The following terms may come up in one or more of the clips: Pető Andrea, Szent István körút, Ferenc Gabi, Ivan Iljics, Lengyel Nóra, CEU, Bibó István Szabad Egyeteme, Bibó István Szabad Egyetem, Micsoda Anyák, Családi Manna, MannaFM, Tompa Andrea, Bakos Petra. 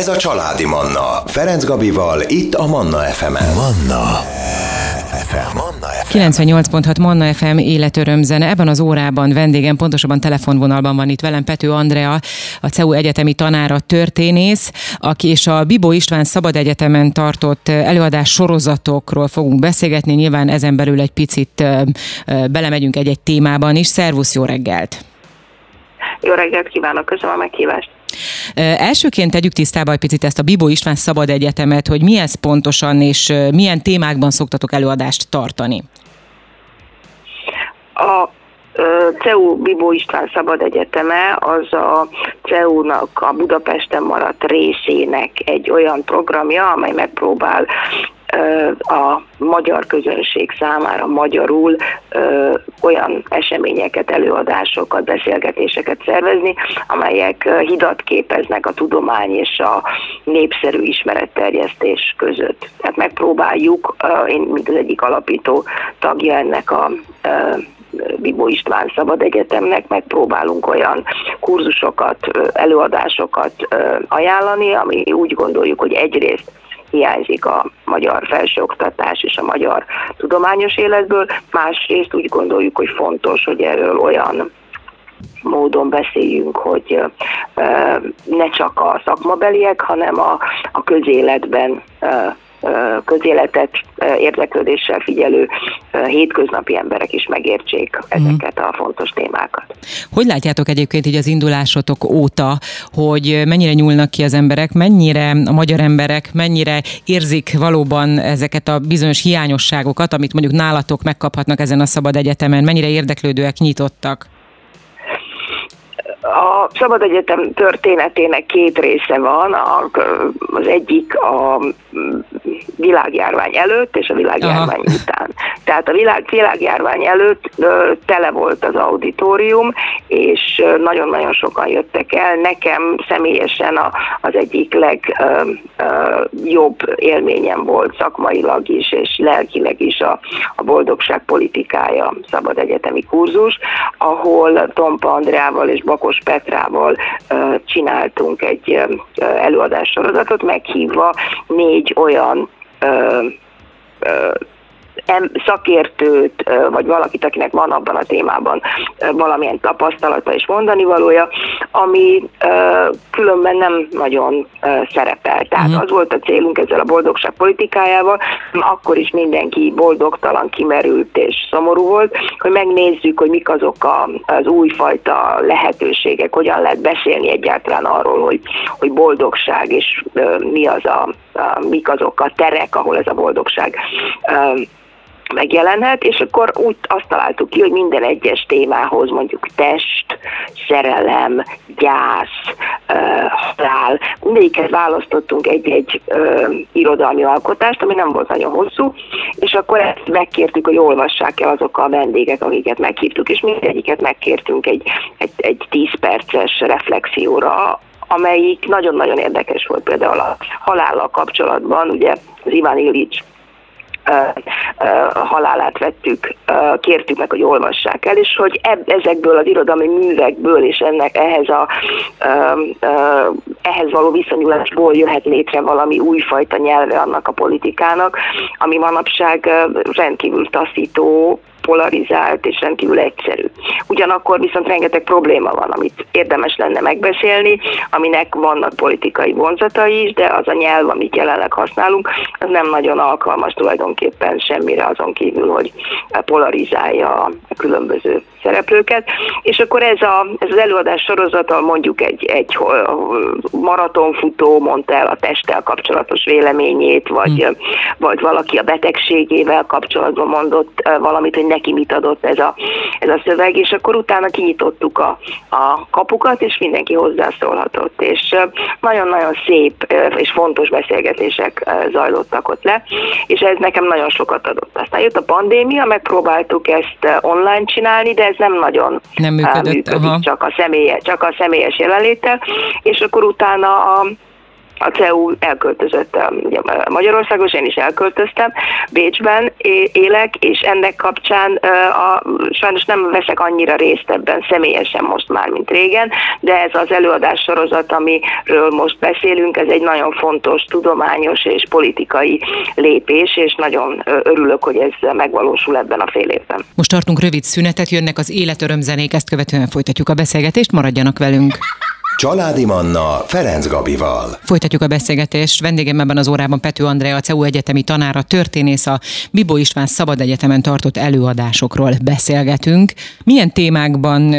Ez a Családi Manna. Ferenc Gabival, itt a Manna FM-en. Manna FM. 98.6 Manna FM életörömzene. Ebben az órában vendégem, pontosabban telefonvonalban van itt velem Pető Andrea, a CEU egyetemi tanára, történész, aki és a Bibó István Szabad Egyetemen tartott előadás sorozatokról fogunk beszélgetni. Nyilván ezen belül egy picit belemegyünk egy-egy témában is. Szervusz, jó reggelt! Jó reggelt kívánok, köszönöm a meghívást! Elsőként tegyük tisztába egy picit ezt a Bibó István Szabad Egyetemet, hogy mi ez pontosan, és milyen témákban szoktatok előadást tartani? A CEU Bibó István Szabad Egyeteme az a CEU-nak a Budapesten maradt részének egy olyan programja, amely megpróbál a magyar közönség számára magyarul olyan eseményeket, előadásokat, beszélgetéseket szervezni, amelyek hidat képeznek a tudomány és a népszerű ismeretterjesztés között. Tehát megpróbáljuk, én mint az egyik alapító tagja ennek a Bibó István Szabad Egyetemnek, megpróbálunk olyan kurzusokat, előadásokat ajánlani, ami úgy gondoljuk, hogy egyrészt hiányzik a magyar felsőoktatás és a magyar tudományos életből, másrészt úgy gondoljuk, hogy fontos, hogy erről olyan módon beszéljünk, hogy ne csak a szakmabeliek, hanem a közéletben, közéletet érdeklődéssel figyelő hétköznapi emberek is megértsék ezeket a fontos témákat. Hogy látjátok egyébként így az indulásotok óta, hogy mennyire nyúlnak ki az emberek, mennyire a magyar emberek, mennyire érzik valóban ezeket a bizonyos hiányosságokat, amit mondjuk nálatok megkaphatnak ezen a Szabad Egyetemen, mennyire érdeklődőek, nyitottak? A Szabad Egyetem történetének két része van, az egyik a világjárvány előtt és a világjárvány után. Tehát a világjárvány előtt tele volt az auditórium, és nagyon-nagyon sokan jöttek el. Nekem személyesen az egyik legjobb élményem volt szakmailag is, és lelkileg is a boldogság politikája Szabad Egyetemi kurzus, ahol Tompa Andreával és Bakos Petrával csináltunk egy előadássorozatot, meghívva 4 olyan szakértőt, vagy valakit, akinek van abban a témában valamilyen tapasztalata és mondanivalója, ami különben nem nagyon szerepel. Tehát az volt a célunk ezzel a boldogság politikájával, akkor is mindenki boldogtalan, kimerült és szomorú volt, hogy megnézzük, hogy mik azok az újfajta lehetőségek, hogyan lehet beszélni egyáltalán arról, hogy boldogság, és mik azok a terek, ahol ez a boldogság megjelenhet, és akkor úgy azt találtuk ki, hogy minden egyes témához, mondjuk test, szerelem, gyász, halál, mindegyikhez választottunk egy-egy irodalmi alkotást, ami nem volt nagyon hosszú, és akkor ezt megkértük, hogy olvassák el azok a vendégek, akiket meghívtuk, és mindegyiket megkértünk egy 10 perces reflexióra, amelyik nagyon-nagyon érdekes volt, például a halállal kapcsolatban, ugye az Ivan Iljics halálát kértük meg, hogy olvassák el, és hogy ezekből az irodalmi művekből és ehhez való viszonyulásból jöhet létre valami újfajta nyelve annak a politikának, ami manapság rendkívül taszító, polarizált és rendkívül egyszerű. Ugyanakkor viszont rengeteg probléma van, amit érdemes lenne megbeszélni, aminek vannak politikai vonzatai is, de az a nyelv, amit jelenleg használunk, az nem nagyon alkalmas tulajdonképpen semmire azon kívül, hogy polarizálja a különböző szereplőket. És akkor ez az előadás sorozata, mondjuk egy maratonfutó mondta el a testtel kapcsolatos véleményét, vagy valaki a betegségével kapcsolatban mondott valamit, hogy neki mit adott ez a szöveg, és akkor utána kinyitottuk a kapukat, és mindenki hozzászólhatott. És nagyon-nagyon szép és fontos beszélgetések zajlottak ott le, és ez nekem nagyon sokat adott. Aztán jött a pandémia, megpróbáltuk ezt online csinálni, de ez nem nagyon működik, csak a személyes jelenléttel, és akkor utána a CEU elköltözött ugye Magyarországon, én is elköltöztem, Bécsben élek, és ennek kapcsán sajnos nem veszek annyira részt ebben személyesen most már, mint régen, de ez az előadás sorozat, amiről most beszélünk, ez egy nagyon fontos tudományos és politikai lépés, és nagyon örülök, hogy ez megvalósul ebben a fél évben. Most tartunk rövid szünetet, jönnek az életörömzenék, ezt követően folytatjuk a beszélgetést, maradjanak velünk! Családi Manna Ferenc Gabival. Folytatjuk a beszélgetést. Vendégem ebben az órában Pető Andrea, a CEU egyetemi tanára, történész, a Bibó István Szabad Egyetemen tartott előadásokról beszélgetünk. Milyen témákban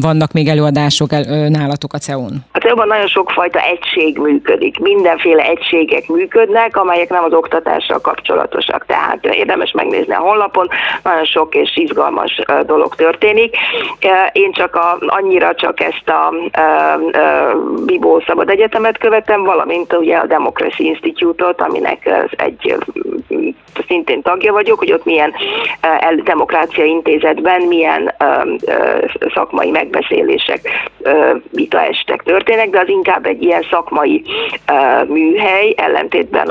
vannak még előadások nálatok a CEU-n? A CEU-ban nagyon sokfajta egység működik. Mindenféle egységek működnek, amelyek nem az oktatással kapcsolatosak. Tehát érdemes megnézni a honlapon, nagyon sok és izgalmas dolog történik. Én csak annyira ezt a Bibó Szabad Egyetemet követem, valamint ugye a Democracy Institute-ot, aminek egy szintén tagja vagyok, hogy ott milyen demokrácia intézetben milyen szakmai megbeszélések, vitaestek történnek, de az inkább egy ilyen szakmai műhely, ellentétben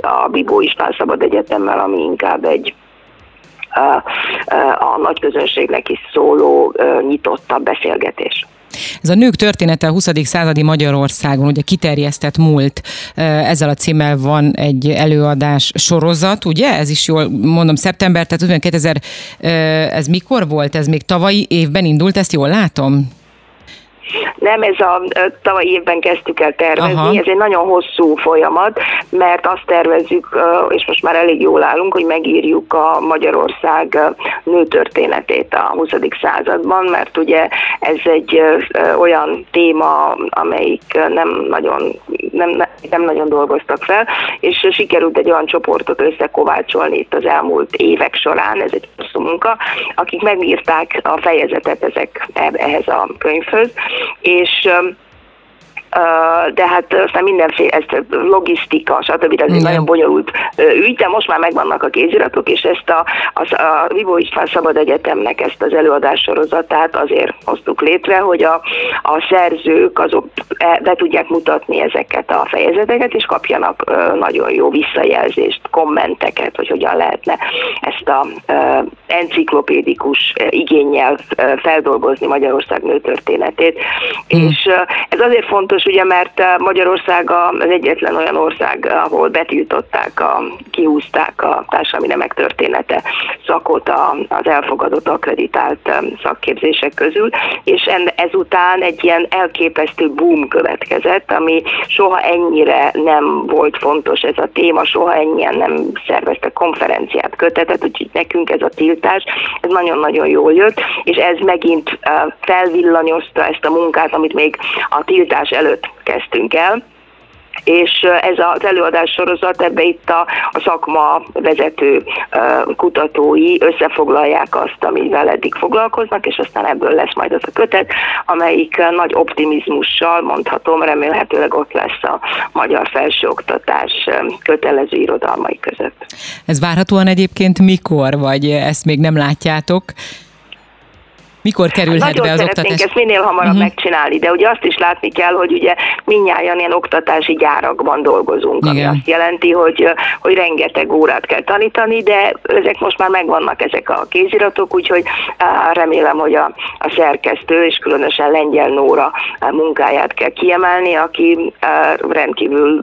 a Bibó István Szabad Egyetemmel, ami inkább egy a nagy közönségnek is szóló nyitottabb beszélgetés. Ez a nők története a 20. századi Magyarországon, ugye kiterjesztett múlt, ezzel a címmel van egy előadás sorozat, ugye? Ez is jól mondom, szeptember, tehát 2000, ez mikor volt? Ez még tavalyi évben indult, ezt jól látom? Nem, ez a tavalyi évben kezdtük el tervezni, Ez egy nagyon hosszú folyamat, mert azt tervezzük, és most már elég jól állunk, hogy megírjuk a Magyarország nőtörténetét a 20. században, mert ugye ez egy olyan téma, amelyik nem nagyon dolgoztak fel, és sikerült egy olyan csoportot összekovácsolni itt az elmúlt évek során, ez egy hosszú munka, akik megírták a fejezetet ehhez a könyvhöz, és de hát aztán mindenféle logisztika, stb. Ez egy nagyon bonyolult ügy, de most már megvannak a kéziratok, és ezt a Bibó István Szabad Egyetemnek ezt az előadás sorozatát azért hoztuk létre, hogy a szerzők azok be tudják mutatni ezeket a fejezeteket, és kapjanak nagyon jó visszajelzést, kommenteket, hogy hogyan lehetne ezt a enciklopédikus igénnyel feldolgozni Magyarország nőtörténetét. És ez azért fontos, ugye, mert Magyarország az egyetlen olyan ország, ahol betiltották, kihúzták a társadalmi nemek története szakot az elfogadott, akreditált szakképzések közül, és ezután egy ilyen elképesztő boom következett, ami soha ennyire nem volt fontos ez a téma, soha ennyien nem szerveztek konferenciát, kötetet, úgyhogy nekünk ez a tiltás, ez nagyon-nagyon jól jött, és ez megint felvillanyozta ezt a munkát, amit még a tiltás előtt kezdtünk el, és ez az előadás sorozat, ebbe itt a szakma vezető kutatói összefoglalják azt, amivel eddig foglalkoznak, és aztán ebből lesz majd az a kötet, amelyik nagy optimizmussal, mondhatom, remélhetőleg ott lesz a magyar felsőoktatás kötelező irodalmai között. Ez várhatóan egyébként mikor, vagy ezt még nem látjátok? Mikor kerülhet be az oktatás? Szeretnénk ezt minél hamarabb megcsinálni, de ugye azt is látni kell, hogy ugye mindnyájan ilyen oktatási gyárakban dolgozunk, ami azt jelenti, hogy rengeteg órát kell tanítani, de ezek most már megvannak, ezek a kéziratok, úgyhogy remélem, hogy a szerkesztő, és különösen Lengyel Nóra munkáját kell kiemelni, aki rendkívül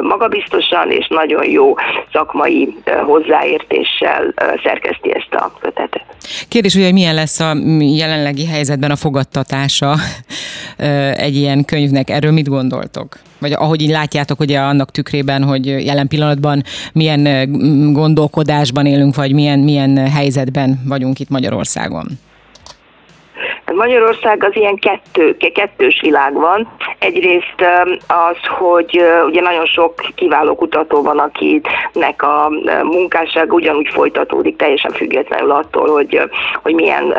magabiztosan és nagyon jó szakmai hozzáértéssel szerkeszti ezt a kötetet. Kérdés, hogy milyen lesz a jelenlegi helyzetben a fogadtatása egy ilyen könyvnek? Erről mit gondoltok? Vagy ahogy így látjátok, ugye annak tükrében, hogy jelen pillanatban milyen gondolkodásban élünk, vagy milyen helyzetben vagyunk itt Magyarországon? Magyarország az ilyen kettős világ van. Egyrészt az, hogy ugye nagyon sok kiváló kutató van, akinek a munkásság ugyanúgy folytatódik, teljesen függetlenül attól, hogy milyen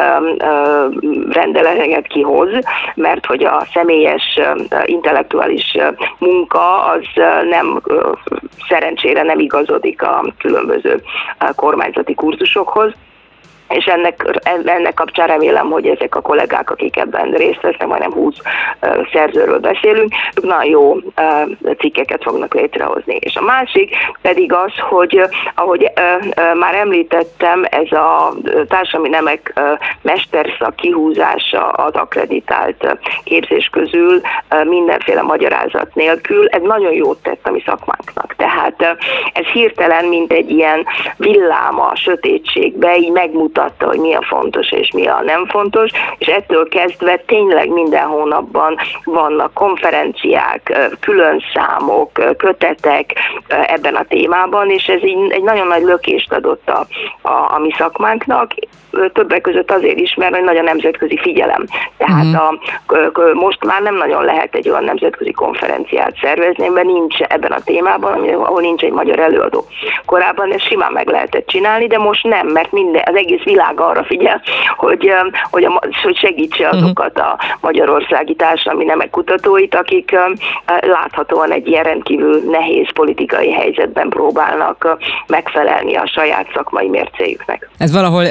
rendeleteket kihoz, mert hogy a személyes intellektuális munka az nem, szerencsére nem igazodik a különböző kormányzati kurzusokhoz. és ennek kapcsán remélem, hogy ezek a kollégák, akik ebben részt vesznek, majdnem 20 szerzőről beszélünk, ők nagyon jó cikkeket fognak létrehozni. És a másik pedig az, hogy ahogy már említettem, ez a társadalmi nemek mesterszak kihúzása az akreditált képzés közül mindenféle magyarázat nélkül, ez nagyon jót tett a mi szakmánknak. Tehát ez hirtelen, mint egy ilyen villáma a sötétségbe, így megmutatta, hogy mi a fontos és mi a nem fontos, és ettől kezdve tényleg minden hónapban vannak konferenciák, külön számok, kötetek ebben a témában, és ez így egy nagyon nagy lökést adott a mi szakmánknak, többek között azért is, mert nagy a nemzetközi figyelem. Tehát most már nem nagyon lehet egy olyan nemzetközi konferenciát szervezni, mert nincs ebben a témában, ahol nincs egy magyar előadó. Korábban ezt simán meg lehetett csinálni, de most nem, mert az egész világ arra figyel, hogy segítse azokat a magyarországi társadalmi nemek kutatóit, akik láthatóan egy ilyen rendkívül nehéz politikai helyzetben próbálnak megfelelni a saját szakmai mércéjüknek. Ez valahol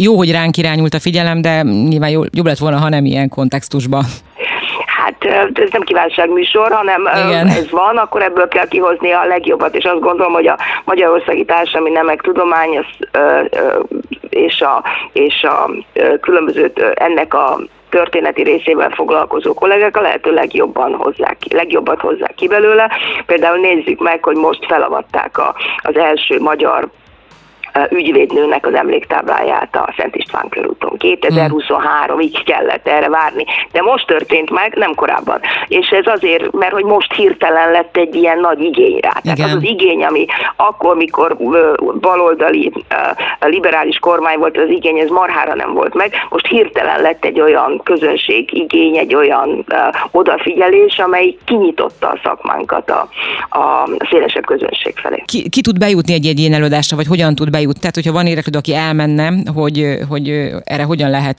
jó, hogy ránk irányult a figyelem, de nyilván jobb lett volna, ha nem ilyen kontextusban. Hát ez nem kívánságműsor, hanem ez van, akkor ebből kell kihozni a legjobbat, és azt gondolom, hogy a magyarországi társadalmi nemek tudomány és a különböző ennek a történeti részében foglalkozó kollégák a lehető legjobbat hozzák ki belőle. Például nézzük meg, hogy most felavatták az első magyar ügyvédnőnek az emléktábláját a Szent István körúton. 2023-ig kellett erre várni, de most történt meg, nem korábban. És ez azért, mert hogy most hirtelen lett egy ilyen nagy igény rá. Tehát az igény, ami akkor, mikor baloldali liberális kormány volt, az igény, ez marhára nem volt meg. Most hirtelen lett egy olyan közönség igény, egy olyan odafigyelés, amely kinyitotta a szakmánkat a szélesebb közönség felé. Ki tud bejutni egy ilyen előadásra, vagy hogyan tud bejutni? Tehát, hogyha van érdeklődő, aki elmenne, hogy erre hogyan lehet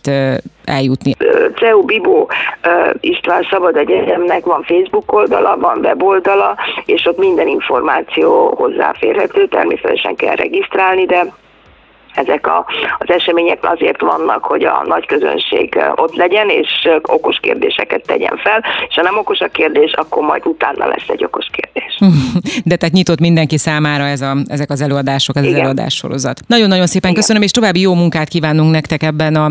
eljutni? CEU Bibó István Szabad Egyetemnek van Facebook oldala, van weboldala, és ott minden információ hozzáférhető, természetesen kell regisztrálni, de ezek az események azért vannak, hogy a nagy közönség ott legyen, és okos kérdéseket tegyen fel, és ha nem okos a kérdés, akkor majd utána lesz egy okos kérdés. De tehát nyitott mindenki számára ezek az előadások, ez az előadássorozat. Nagyon-nagyon szépen köszönöm, és további jó munkát kívánunk nektek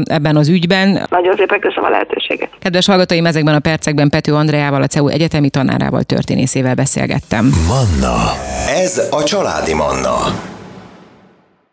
ebben az ügyben. Nagyon szépen köszönöm a lehetőséget. Kedves hallgatóim, ezekben a percekben Pető Andreával, a CEU egyetemi tanárával, történészével beszélgettem. Manna. Ez a Családi Manna.